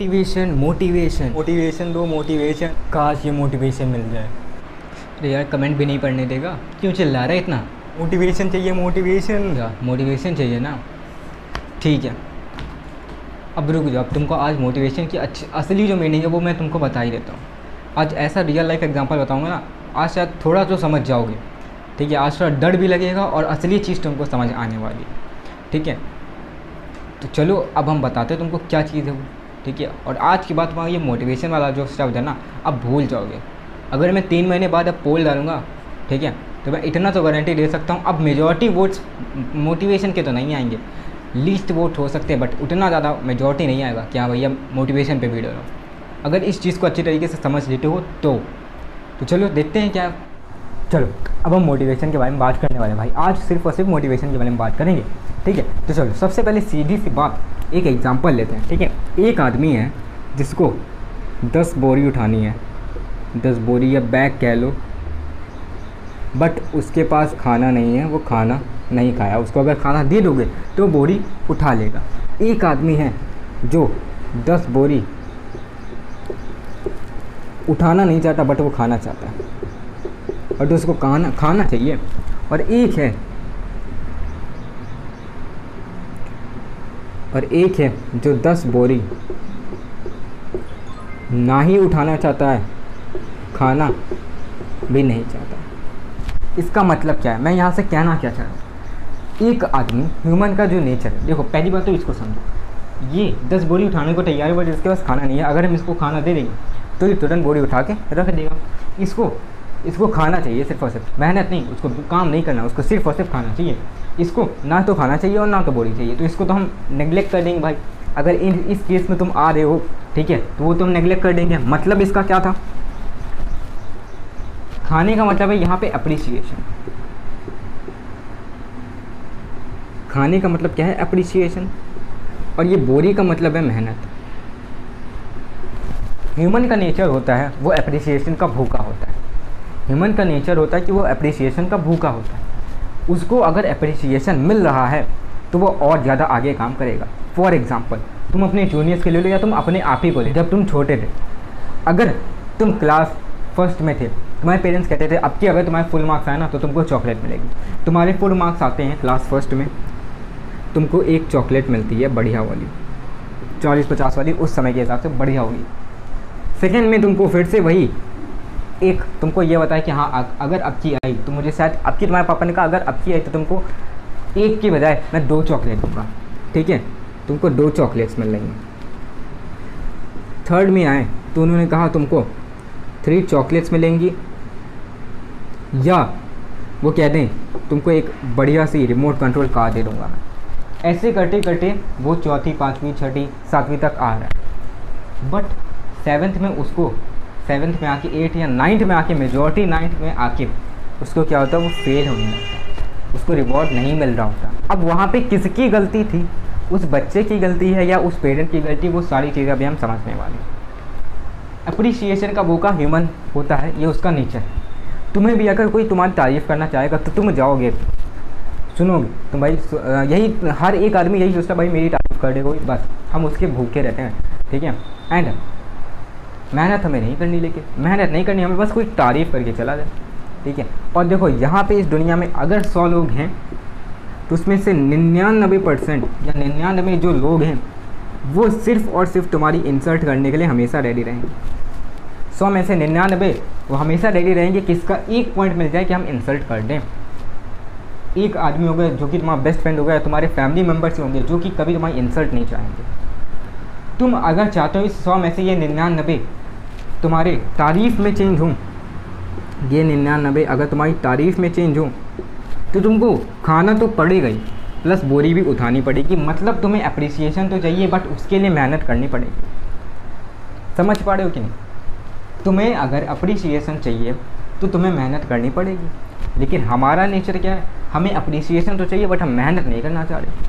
Motivation motivation motivation दो motivation. काश ये मोटिवेशन मिल जाए। अरे यार कमेंट भी नहीं पढ़ने देगा, क्यों चिल्ला रहा है इतना? मोटिवेशन चाहिए, मोटिवेशन मोटिवेशन चाहिए ना। ठीक है अब रुक जाओ, अब तुमको आज मोटिवेशन की अच्छी असली जो मीनिंग है वो मैं तुमको बता ही देता हूँ। आज ऐसा रियल लाइफ एग्जांपल बताऊँगा ना, आज शायद थोड़ा तो समझ जाओगे। ठीक है आज थोड़ा डर भी लगेगा और असली चीज़ तुमको समझ आने वाली है। ठीक है तो चलो अब हम बताते हैं तुमको क्या चीज़ है। ठीक है और आज की बात ये मोटिवेशन वाला जो शब्द है ना अब भूल जाओगे। अगर मैं 3 महीने बाद अब पोल डालूँगा ठीक है तो मैं इतना तो गारंटी दे सकता हूँ अब मेजॉरिटी वोट्स मोटिवेशन के तो नहीं आएंगे, लीस्ट वोट हो सकते हैं बट उतना ज़्यादा मेजॉरिटी नहीं आएगा क्या भैया मोटिवेशन पे वीडियो डालो। अगर इस चीज़ को अच्छी तरीके से समझ लेते हो तो चलो देखते हैं क्या। चलो अब हम मोटिवेशन के बारे में बात करने वाले हैं भाई, आज सिर्फ और सिर्फ मोटिवेशन के बारे में बात करेंगे। ठीक है तो चलो सबसे पहले सीधी सी बात एक एग्जाम्पल लेते हैं। ठीक है एक आदमी है जिसको 10 बोरी उठानी है, 10 बोरी या बैग कह लो, बट उसके पास खाना नहीं है, वो खाना नहीं खाया। उसको अगर खाना दे दोगे तो बोरी उठा लेगा। एक आदमी है जो 10 बोरी उठाना नहीं चाहता बट वो खाना चाहता है और उसको खाना चाहिए। और एक है जो 10 बोरी ना ही उठाना चाहता है, खाना भी नहीं चाहता। इसका मतलब क्या है, मैं यहाँ से कहना क्या चाह रहा हूँ? एक आदमी ह्यूमन का जो नेचर है, देखो पहली बात तो इसको समझो, ये 10 बोरी उठाने को तैयार है बट इसके पास खाना नहीं है। अगर हम इसको खाना दे देंगे तो ये तुरंत बोरी उठा के रख देगा। इसको खाना चाहिए सिर्फ और सिर्फ, मेहनत नहीं, उसको काम नहीं करना, उसको सिर्फ और सिर्फ खाना चाहिए। इसको ना तो खाना चाहिए और ना तो बोरी चाहिए, तो इसको तो हम नेगलेक्ट कर देंगे भाई। अगर इस केस में तुम आ रहे हो ठीक है तो वो तुम नेगलेक्ट कर देंगे। मतलब इसका क्या था, खाने का मतलब है यहाँ पर अप्रिसिएशन। खाने का मतलब क्या है, अप्रिसिएशन। और ये बोरी का मतलब है मेहनत। ह्यूमन का नेचर होता है वो अप्रिसिएशन का भूखा होता है। ह्यूमन का नेचर होता है कि वो अप्रिसिएशन का भूखा होता है। उसको अगर अप्रिसिएशन मिल रहा है तो वो और ज़्यादा आगे काम करेगा। फॉर एग्ज़ाम्पल तुम अपने जूनियर्स के ले लो या तुम अपने आप ही को ले, जब तुम छोटे थे अगर तुम क्लास फर्स्ट में थे तुम्हारे पेरेंट्स कहते थे अब कि अगर तुम्हारे फुल मार्क्स आए ना तो तुमको चॉकलेट मिलेगी। तुम्हारे फुल मार्क्स आते हैं क्लास फर्स्ट में, तुमको एक चॉकलेट मिलती है बढ़िया वाली, 40-50 वाली उस समय के हिसाब से बढ़िया होगी। सेकेंड में तुमको फिर से वही एक, तुमको ये बताया कि हाँ अगर अब की आई तो मुझे शायद अब की, तुम्हारे पापा ने कहा अगर अब की आई तो तुमको एक के बजाय मैं 2 चॉकलेट दूँगा। ठीक है तुमको 2 चॉकलेट्स मिल रही हैं। थर्ड में आए तो उन्होंने कहा तुमको 3 चॉकलेट्स मिलेंगी या वो कह दें तुमको एक बढ़िया सी रिमोट कंट्रोल कार दे दूँगा मैं। ऐसे करते करते वो चौथी पाँचवीं छठी सातवीं तक आ रहा है बट सेवन्थ में आके 8 या 9 में आके मेजॉरिटी 9 में आके उसको क्या होता है, वो फेल होने लगता है, उसको रिवॉर्ड नहीं मिल रहा होता। अब वहाँ पे किसकी गलती थी, उस बच्चे की गलती है या उस पेरेंट की गलती, वो सारी चीज़ें अभी हम समझने वाले हैं। अप्रिसिएशन का भूखा ह्यूमन होता है, ये उसका नेचर है। तुम्हें भी अगर कोई तुम्हारी तारीफ़ करना चाहेगा तो तुम जाओगे सुनोगे, तो भाई यही हर एक आदमी यही सोचता भाई मेरी तारीफ कर दे कोई, बस हम उसके भूखे रहते हैं। ठीक है एंड मेहनत हमें नहीं करनी, लेकिन मेहनत नहीं करनी, हमें बस कोई तारीफ़ करके चला जाए। ठीक है और देखो यहाँ पे इस दुनिया में अगर 100 लोग हैं तो उसमें से 99% या 99 जो लोग हैं वो सिर्फ और सिर्फ तुम्हारी इंसल्ट करने के लिए हमेशा रेडी रहेंगे। 100 में से 99 वो हमेशा रेडी रहेंगे किसका एक पॉइंट मिल जाए कि हम इंसल्ट कर दें। एक आदमी हो गया जो कि तुम्हारा बेस्ट फ्रेंड हो गया, तुम्हारे फैमिली मेम्बर्स होंगे जो कि कभी तुम्हारी इंसल्ट नहीं चाहेंगे। तुम अगर चाहते हो इस 100 में से ये 99 तुम्हारी तारीफ़ में चेंज हों, ये 99 अगर तुम्हारी तारीफ़ में चेंज हों तो तुमको खाना तो पड़ेगा ही प्लस बोरी भी उठानी पड़ेगी। मतलब तुम्हें अप्रिसिएशन तो चाहिए बट उसके लिए मेहनत करनी पड़ेगी। समझ पा रहे हो कि नहीं, तुम्हें अगर अप्रिसिएशन चाहिए तो तुम्हें मेहनत करनी पड़ेगी। लेकिन हमारा नेचर क्या है, हमें अप्रिसिएशन तो चाहिए बट हम मेहनत नहीं करना चाह रहे,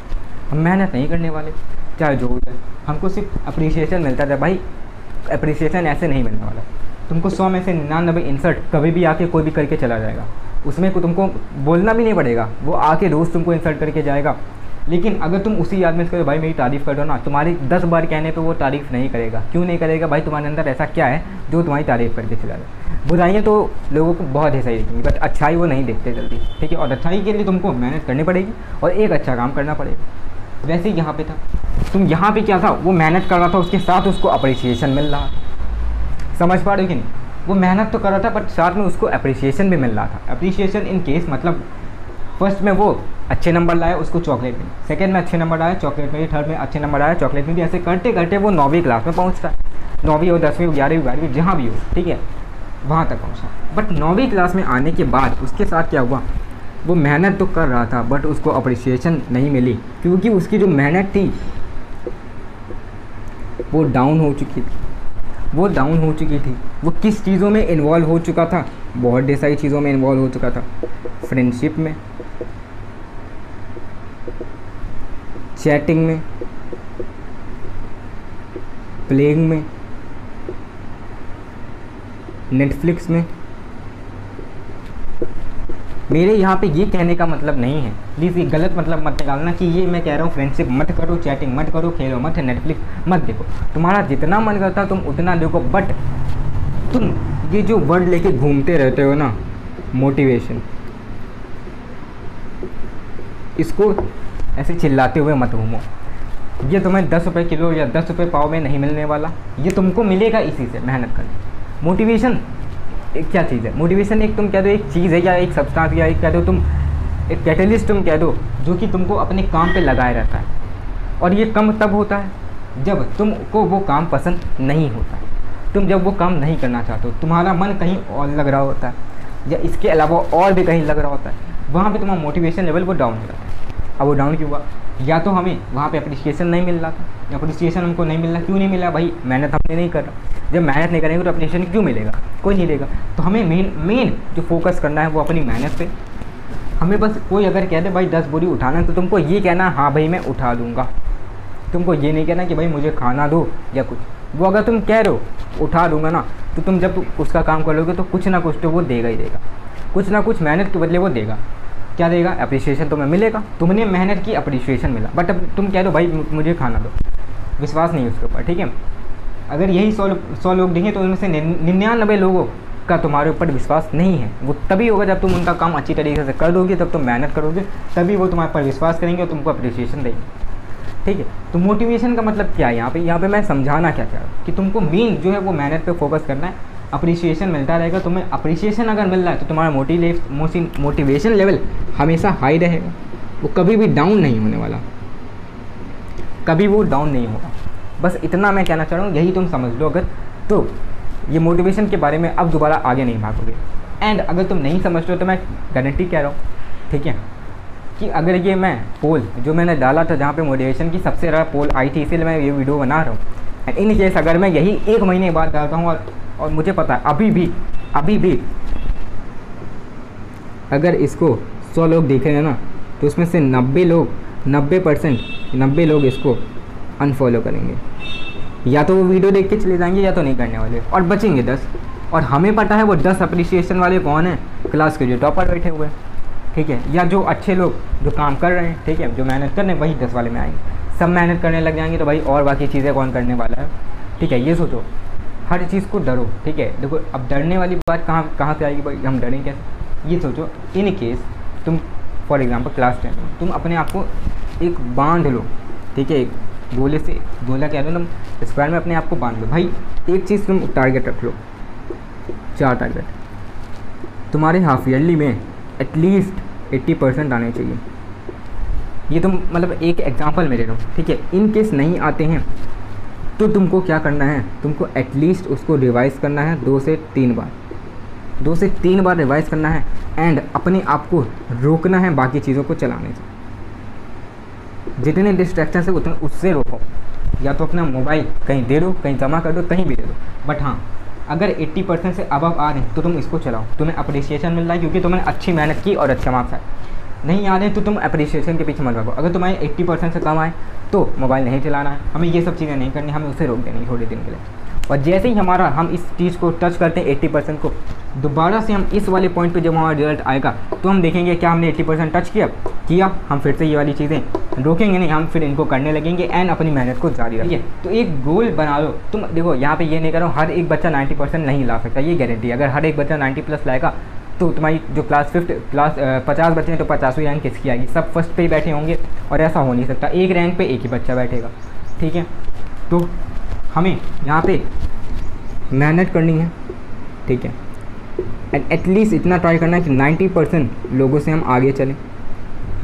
हम मेहनत नहीं करने वाले चाहे जो हो जाए, हमको सिर्फ अप्रिसिएशन मिलता था। भाई अप्रिसिएशन ऐसे नहीं मिलने वाला, तुमको 100 में से 99 इंसल्ट कभी भी आके कोई भी करके चला जाएगा, उसमें तुमको बोलना भी नहीं पड़ेगा, वो आके रोज़ तुमको इंसल्ट करके जाएगा। लेकिन अगर तुम उसी आदमी से कहो भाई मेरी तारीफ़ कर दो ना, तुम्हारी 10 बार कहने पे वो तारीफ़ नहीं करेगा। क्यों नहीं करेगा भाई? तुम्हारे अंदर ऐसा क्या है जो तुम्हारी तारीफ़ करके चला जाए। बुराइयाँ तो लोगों को बहुत ऐसा ही देखेंगी, बट अच्छाई वो नहीं देखते जल्दी, ठीक है। और अच्छाई के लिए तुमको मेहनत करनी पड़ेगी और एक अच्छा काम करना पड़ेगा। वैसे ही यहाँ पर था, तुम यहाँ पर क्या था, वो मेहनत कर रहा था, उसके साथ उसको अप्रिसिएशन मिल रहा, समझ पा रहे हो कि नहीं? वो मेहनत तो कर रहा था बट साथ में उसको अप्रिसिएशन भी मिल रहा था। अप्रिसिएशन इन केस मतलब फर्स्ट में वो अच्छे नंबर लाया, उसको चॉकलेट मिली, सेकंड में अच्छे नंबर आया, चॉकलेट मिली, थर्ड में अच्छे नंबर आया, चॉकलेट मिली। ऐसे करते करते वो 9वीं क्लास में पहुंचता है, 9वीं हो 10वीं 11वीं 12वीं जहाँ भी हो, ठीक है, वहाँ तक पहुँचा। बट 9वीं क्लास में आने के बाद उसके साथ क्या हुआ, वो मेहनत तो कर रहा था बट उसको अप्रिसिएशन नहीं मिली, क्योंकि उसकी जो मेहनत थी वो डाउन हो चुकी थी। वो किस चीज़ों में इन्वॉल्व हो चुका था? बहुत ढेर सारी चीज़ों में इन्वॉल्व हो चुका था। फ्रेंडशिप में, चैटिंग में, प्लेइंग में, नेटफ्लिक्स में। मेरे यहाँ पे ये कहने का मतलब नहीं है, प्लीज़ ये गलत मतलब मत निकालना कि ये मैं कह रहा हूँ फ्रेंडशिप मत करो, चैटिंग मत करो, खेलो मत, नेटफ्लिक्स मत देखो। तुम्हारा जितना मन करता तुम उतना देखो, बट तुम ये जो वर्ड लेके घूमते रहते हो ना, मोटिवेशन, इसको ऐसे चिल्लाते हुए मत घूमो। ये तुम्हें 10 रुपये किलो या 10 रुपये पाव में नहीं मिलने वाला, ये तुमको मिलेगा इसी से मेहनत करके। मोटिवेशन एक क्या चीज़ है? मोटिवेशन एक तुम कह दो एक चीज़ है या एक सब्सटेंस या एक कह दो तुम एक कैटलिस्ट तुम कह दो, जो कि तुमको अपने काम पे लगाए रहता है। और ये कम तब होता है जब तुमको वो काम पसंद नहीं होता है, तुम जब वो काम नहीं करना चाहते हो, तुम्हारा मन कहीं और लग रहा होता है या इसके अलावा और भी कहीं लग रहा होता है, वहाँ पर तुम्हारा मोटिवेशन लेवल वो डाउन हो जाता है। अब वो डाउन क्यों हुआ? या तो हमें वहाँ पे अप्रिसिएशन नहीं मिल रहा था, अप्रिसिएशन हमको नहीं मिल रहा। क्यों नहीं मिला भाई? मेहनत हमने नहीं कर रहा। जब मेहनत नहीं करेंगे तो अप्रिसिएशन क्यों मिलेगा? कोई नहीं देगा। तो हमें मेन जो फोकस करना है वो अपनी मेहनत पे। हमें बस कोई अगर कह दे भाई 10 बोरी उठाना, तो तुमको ये कहना हाँ भाई मैं उठा दूँगा। तुमको ये नहीं कहना कि भाई मुझे खाना दो या कुछ। वो अगर तुम कह रहे हो उठा दूँगा ना, तो तुम जब उसका काम करोगे तो कुछ ना कुछ तो वो देगा ही देगा, कुछ ना कुछ मेहनत के बदले वो देगा। क्या देगा? अप्रिसिएशन तुम्हें मिलेगा, तुमने मेहनत की, अप्रिसिएशन मिला। बट अब तुम कह दो भाई मुझे खाना दो, विश्वास नहीं उसके ऊपर, ठीक है। अगर यही 100 लोग देंगे तो उनमें से 99 लोगों का तुम्हारे ऊपर विश्वास नहीं है। वो तभी होगा जब तुम उनका काम अच्छी तरीके से कर दोगे, तब तुम मेहनत करोगे, तभी वो तुम्हारे ऊपर विश्वास करेंगे और तुमको अप्रिसिएशन देंगे, ठीक है। तो मोटिवेशन का मतलब क्या है यहाँ पर? यहाँ पर मैं समझाना क्या चाह रहा हूँ कि तुमको मेन जो है वो मेहनत पर फोकस करना है। अप्रिसिएशन मिलता रहेगा तुम्हें। अप्रिसिएशन अगर मिल रहा है तो तुम्हारा मोटिवेशन लेवल हमेशा हाई रहेगा, वो कभी भी डाउन नहीं होने वाला, कभी वो डाउन नहीं होगा। बस इतना मैं कहना चाह रहा हूँ, यही तुम समझ लो अगर तो ये मोटिवेशन के बारे में अब दोबारा आगे नहीं भागोगे। एंड अगर तुम नहीं समझ लो तो मैं गारंटी कह रहा हूँ, ठीक है, कि अगर ये मैं पोल जो मैंने डाला था जहाँ पर मोटिवेशन की सबसे ज़्यादा पोल आई थी, इसलिए मैं ये वीडियो बना रहा हूँ। एंड इन केस अगर मैं यही 1 महीने बाद डालता हूँ और मुझे पता है अभी भी अगर इसको 100 लोग देख रहे हैं ना, तो उसमें से 90 लोग इसको अनफॉलो करेंगे, या तो वो वीडियो देख के चले जाएंगे या तो नहीं करने वाले, और बचेंगे 10। और हमें पता है वो 10 अप्रिसिएशन वाले कौन हैं, क्लास के जो टॉपर बैठे हुए हैं, ठीक है, या जो अच्छे लोग जो काम कर रहे हैं, ठीक है, जो मेहनत कर रहे हैं, वही 10 वाले में आएंगे। सब मेहनत करने लग जाएंगे तो भाई और बाकी चीज़ें कौन करने वाला है, ठीक है। ये सोचो, हर चीज़ को डरो, ठीक है। देखो अब डरने वाली बात कहाँ से आएगी भाई, हम डरें कैसे? ये सोचो, इन केस तुम फॉर एग्जांपल क्लास 10 में तुम अपने आप को एक बांध लो, ठीक है, एक गोले से गोला कह लो, तुम स्क्वायर में अपने आप को बांध लो। भाई एक चीज़ तुम टारगेट रख लो, 4 टारगेट तुम्हारे हाफ ईयरली में एटलीस्ट 80% आने चाहिए। ये तुम मतलब एक एग्जाम्पल में ले लो, ठीक है। इन केस नहीं आते हैं तो तुमको क्या करना है, तुमको एटलीस्ट उसको रिवाइज़ करना है 2 से 3 बार, 2 से 3 बार रिवाइज़ करना है। एंड अपने आप को रोकना है बाकी चीज़ों को चलाने से, जितने डिस्ट्रैक्शन से उतने उससे रोको। या तो अपना मोबाइल कहीं दे दो, कहीं जमा कर दो, कहीं भी दे दो, बट हाँ अगर 80% से अब आ रहे हैं तो तुम इसको चलाओ। तुम्हें अप्रिसिएशन मिल रहा है क्योंकि तुमने अच्छी मेहनत की और अच्छा मार्क्स आए। नहीं आ रहे तो तुम अप्रिसिएशन के पीछे मत भागो। अगर तुम्हारे 80% से कम आए तो मोबाइल नहीं चलाना है, हमें ये सब चीज़ें नहीं करनी, हमें उसे रोक देनी थोड़े दिन के लिए। और जैसे ही हम इस चीज़ को टच करते हैं 80% को, दोबारा से हम इस वाले पॉइंट पे जब हमारा रिजल्ट आएगा तो हम देखेंगे क्या हमने 80% टच किया, किया, हम फिर से ये वाली चीज़ें रोकेंगे नहीं, हम फिर इनको करने लगेंगे एंड अपनी मेहनत को जारी रखेंगे। तो एक गोल बना लो तुम। देखो यहाँ पे ये नहीं कर रहा हूँ हर एक बच्चा 90% नहीं ला सकता, ये गारंटी। अगर हर एक बच्चा 90+ लाएगा तो तुम्हारी जो क्लास फिफ्थ क्लास 50 बच्चे हैं तो 50वीं रैंक किसकी आएगी? सब फर्स्ट पे ही बैठे होंगे और ऐसा हो नहीं सकता, एक रैंक पे एक ही बच्चा बैठेगा। ठीक है, तो हमें यहाँ पे मेहनत करनी है। ठीक है, एंड एटलीस्ट इतना ट्राई करना है कि 90% लोगों से हम आगे चलें।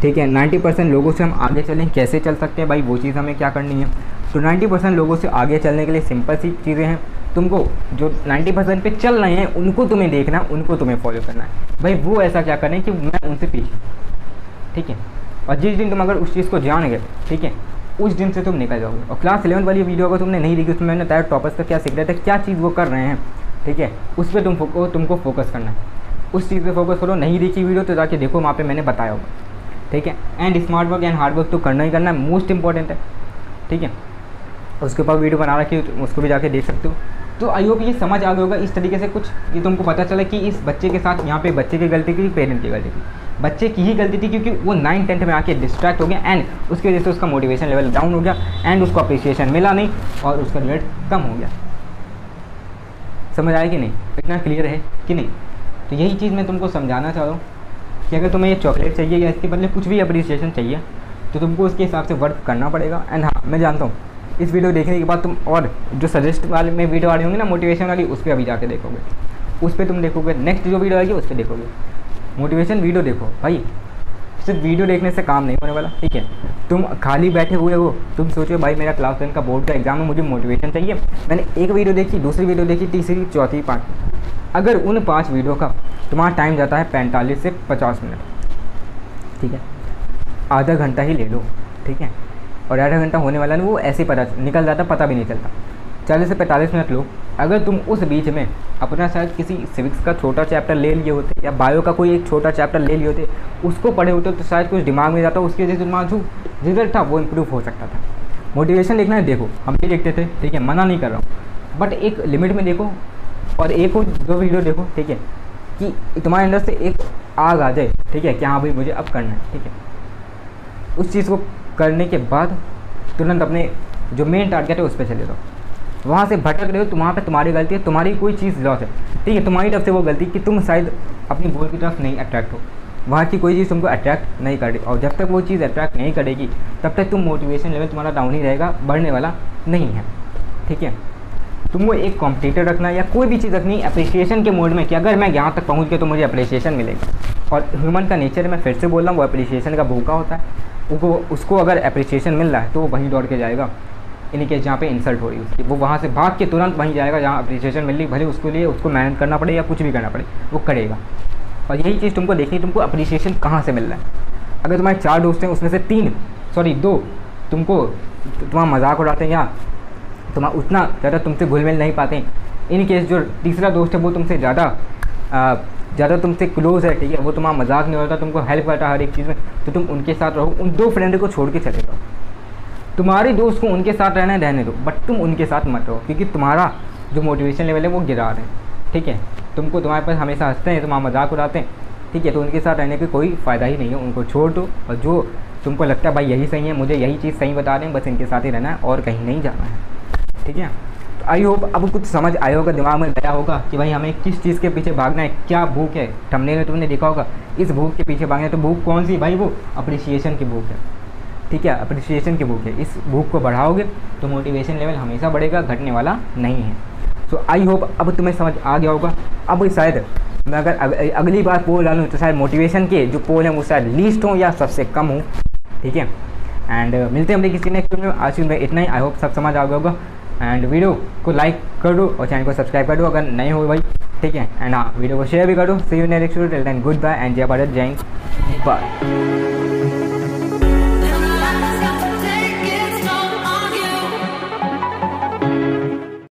ठीक है, 90% लोगों से हम आगे चलें। कैसे चल सकते हैं भाई, वो चीज़ हमें क्या करनी है? तो 90% लोगों से आगे चलने के लिए सिंपल सी चीज़ें हैं। तुमको जो 90% पे चल रहे हैं उनको तुम्हें देखना, उनको तुम्हें फॉलो करना है। भाई वो ऐसा क्या करें कि मैं उनसे पीछे। ठीक है, और जिस दिन तुम अगर उस चीज़ को जान गए, ठीक है, उस दिन से तुम निकल जाओगे। और क्लास 11 वाली वीडियो अगर तुमने नहीं देखी, उसमें मैंने बताया टॉपर्स का क्या सीक्रेट है, क्या चीज़ वो कर रहे हैं। ठीक है, उस पर तुमको फोकस करना है, उस चीज़ पर फोकस करो। नहीं देखी वीडियो तो जाके देखो, वहाँ पर मैंने बताया होगा। ठीक है, and smart work and hard work तो करना ही करना है, मोस्ट इंपॉर्टेंट है। ठीक है, उसके ऊपर वीडियो बना रखी है, उसको भी जाके देख सकते हो। तो आई होप ये समझ आ गया होगा। इस तरीके से कुछ ये तुमको पता चला कि इस बच्चे के साथ यहाँ पे बच्चे की गलती थी, पेरेंट की गलती थी, बच्चे की ही गलती थी क्योंकि वो 9th-10th में आके डिस्ट्रैक्ट हो गया एंड उसकी वजह से उसका मोटिवेशन लेवल डाउन हो गया एंड उसको अप्रिसिएशन मिला नहीं और उसका रिजल्ट कम हो गया। समझ आया कि नहीं? इतना क्लियर है कि नहीं? तो यही चीज़ मैं तुमको समझाना चाह रहा हूँ कि अगर तुम्हें ये चॉकलेट चाहिए या इसके बदले कुछ भी अप्रिसिएशन चाहिए तो तुमको उसके हिसाब से वर्क करना पड़ेगा। एंड हाँ, मैं जानता हूँ इस वीडियो देखने के बाद तुम और जो सजेस्ट वाले में वीडियो आ रही होंगी ना, मोटिवेशन वाली, उस पर अभी जाके देखोगे, उस पर तुम देखोगे, नेक्स्ट जो वीडियो आएगी उस पर देखोगे। मोटिवेशन वीडियो देखो भाई, सिर्फ वीडियो देखने से काम नहीं होने वाला। ठीक है, तुम खाली बैठे हुए हो, तुम सोचो भाई मेरा क्लास 10 का बोर्ड का एग्जाम है, मुझे मोटिवेशन चाहिए। मैंने एक वीडियो देखी, दूसरी वीडियो देखी, तीसरी, चौथी, पाँचवीं। अगर उन 5 वीडियो का तुम्हारा टाइम जाता है 45 से 50 मिनट, ठीक है, आधा घंटा ही ले लो। ठीक है, और आधा घंटा होने वाला नहीं, वो ऐसे पता निकल जाता, पता भी नहीं चलता। 40 से 45 मिनट लो। अगर तुम उस बीच में अपना शायद किसी सिविक्स का छोटा चैप्टर ले लिए होते या बायो का कोई एक छोटा चैप्टर ले लिए होते, उसको पढ़े होते तो शायद कुछ दिमाग में जाता, उसकी वजह से तुम्हारा जो रिजल्ट था वो इम्प्रूव हो सकता था। मोटिवेशन देखना है देखो, हम भी देखते थे। ठीक है, मना नहीं कर रहा हूँ, बट एक लिमिट में देखो और एक और 2 वीडियो देखो। ठीक है, कि तुम्हारे अंदर से एक आग आ जाए। ठीक है, कि हाँ भाई मुझे अब करना है। ठीक है, उस चीज़ को करने के बाद तुरंत अपने जो मेन टारगेट है उस पर चले जाओ। वहाँ से भटक रहे हो तो वहाँ पे तुम्हारी गलती है, तुम्हारी कोई चीज़ लॉस है। ठीक है, तुम्हारी तरफ से वो गलती कि तुम शायद अपनी गोल की तरफ नहीं अट्रैक्ट हो, वहाँ की कोई चीज़ तुमको अट्रैक्ट नहीं करेगी। और जब तक वो चीज़ अट्रैक्ट नहीं करेगी तब तक तुम मोटिवेशन लेवल तुम्हारा डाउन ही रहेगा, बढ़ने वाला नहीं है। ठीक है, तुमको एक कॉम्पिटिटर रखना या कोई भी चीज़ रखनी अप्रिसिएशन के मोड में, कि अगर मैं यहाँ तक पहुँच गया तो मुझे अप्रिसिएशन मिलेगा। और ह्यूमन का नेचर, मैं फिर से बोल रहा हूँ, वो अप्रिसिएशन का भूखा होता है। उसको अगर अप्रिसिएशन मिल रहा है तो वो वहीं दौड़ के जाएगा। इन केस जहाँ पे इंसल्ट हो रही है उसकी, वो वहाँ से भाग के तुरंत वहीं जाएगा जहाँ अप्रिसिएशन मिल रही। भले उसके लिए उसको मेहनत करना पड़े या कुछ भी करना पड़े, वो करेगा। और यही चीज़ तुमको देखनी, तुमको अप्रिसिएशन कहाँ से मिल रहा है। अगर तुम्हारे 4 दोस्त हैं, उसमें से 2 तुमको तुम्हारा मजाक उड़ाते हैं या तुम्हारा उतना ज़्यादा तुमसे घुल मिल नहीं पाते, इन केस जो तीसरा दोस्त है वो तुमसे ज़्यादा तुमसे क्लोज है, ठीक है, वो तुम्हारा मजाक नहीं होता, तुमको हेल्प करता हर एक चीज़ में, तो तुम उनके साथ रहो। उन 2 फ्रेंड को छोड़ के चले जाओ। तुम्हारे दोस्त को उनके साथ रहना है, रहने दो, बट तुम उनके साथ मत रहो, क्योंकि तुम्हारा जो मोटिवेशन लेवल है वो गिरा रहे हैं। ठीक है, तुमको तुम्हारे पास हमेशा हंसते हैं, तुम्हारा मजाक उड़ाते हैं। ठीक है, तो उनके साथ रहने का कोई फ़ायदा ही नहीं है, उनको छोड़ दो। और जो तुमको लगता है भाई यही सही है, मुझे यही चीज़ सही बता रहे हैं, बस इनके साथ ही रहना है और कहीं नहीं जाना है। ठीक है, आई होप अब कुछ समझ आया होगा, दिमाग में गया होगा कि भाई हमें किस चीज़ के पीछे भागना है, क्या भूख है। थंबनेल में तुमने देखा होगा इस भूख के पीछे भागना है, तो भूख कौन सी? भाई वो अप्रिसिएशन की भूख है। ठीक है, अप्रिसिएशन की भूख है। इस भूख को बढ़ाओगे तो मोटिवेशन लेवल हमेशा बढ़ेगा, घटने वाला नहीं है। सो आई होप अब तुम्हें समझ आ गया होगा। अब शायद मैं अगर अगली बार पोल डालूँ तो शायद मोटिवेशन के जो पोल हैं वो शायद लीस्ट हों या सबसे कम हों। ठीक है, एंड मिलते हैं हम किसी नेक्स्ट वीडियो में। आज में इतना ही, आई होप सब समझ आ गया होगा। एंड वीडियो को लाइक कर दो और चैनल को सब्सक्राइब कर दो अगर नहीं हो भाई। ठीक है, एंड हाँ, वीडियो को शेयर भी कर दो। See you next video, till then good bye and जय भारत, जय हिंद, बाय।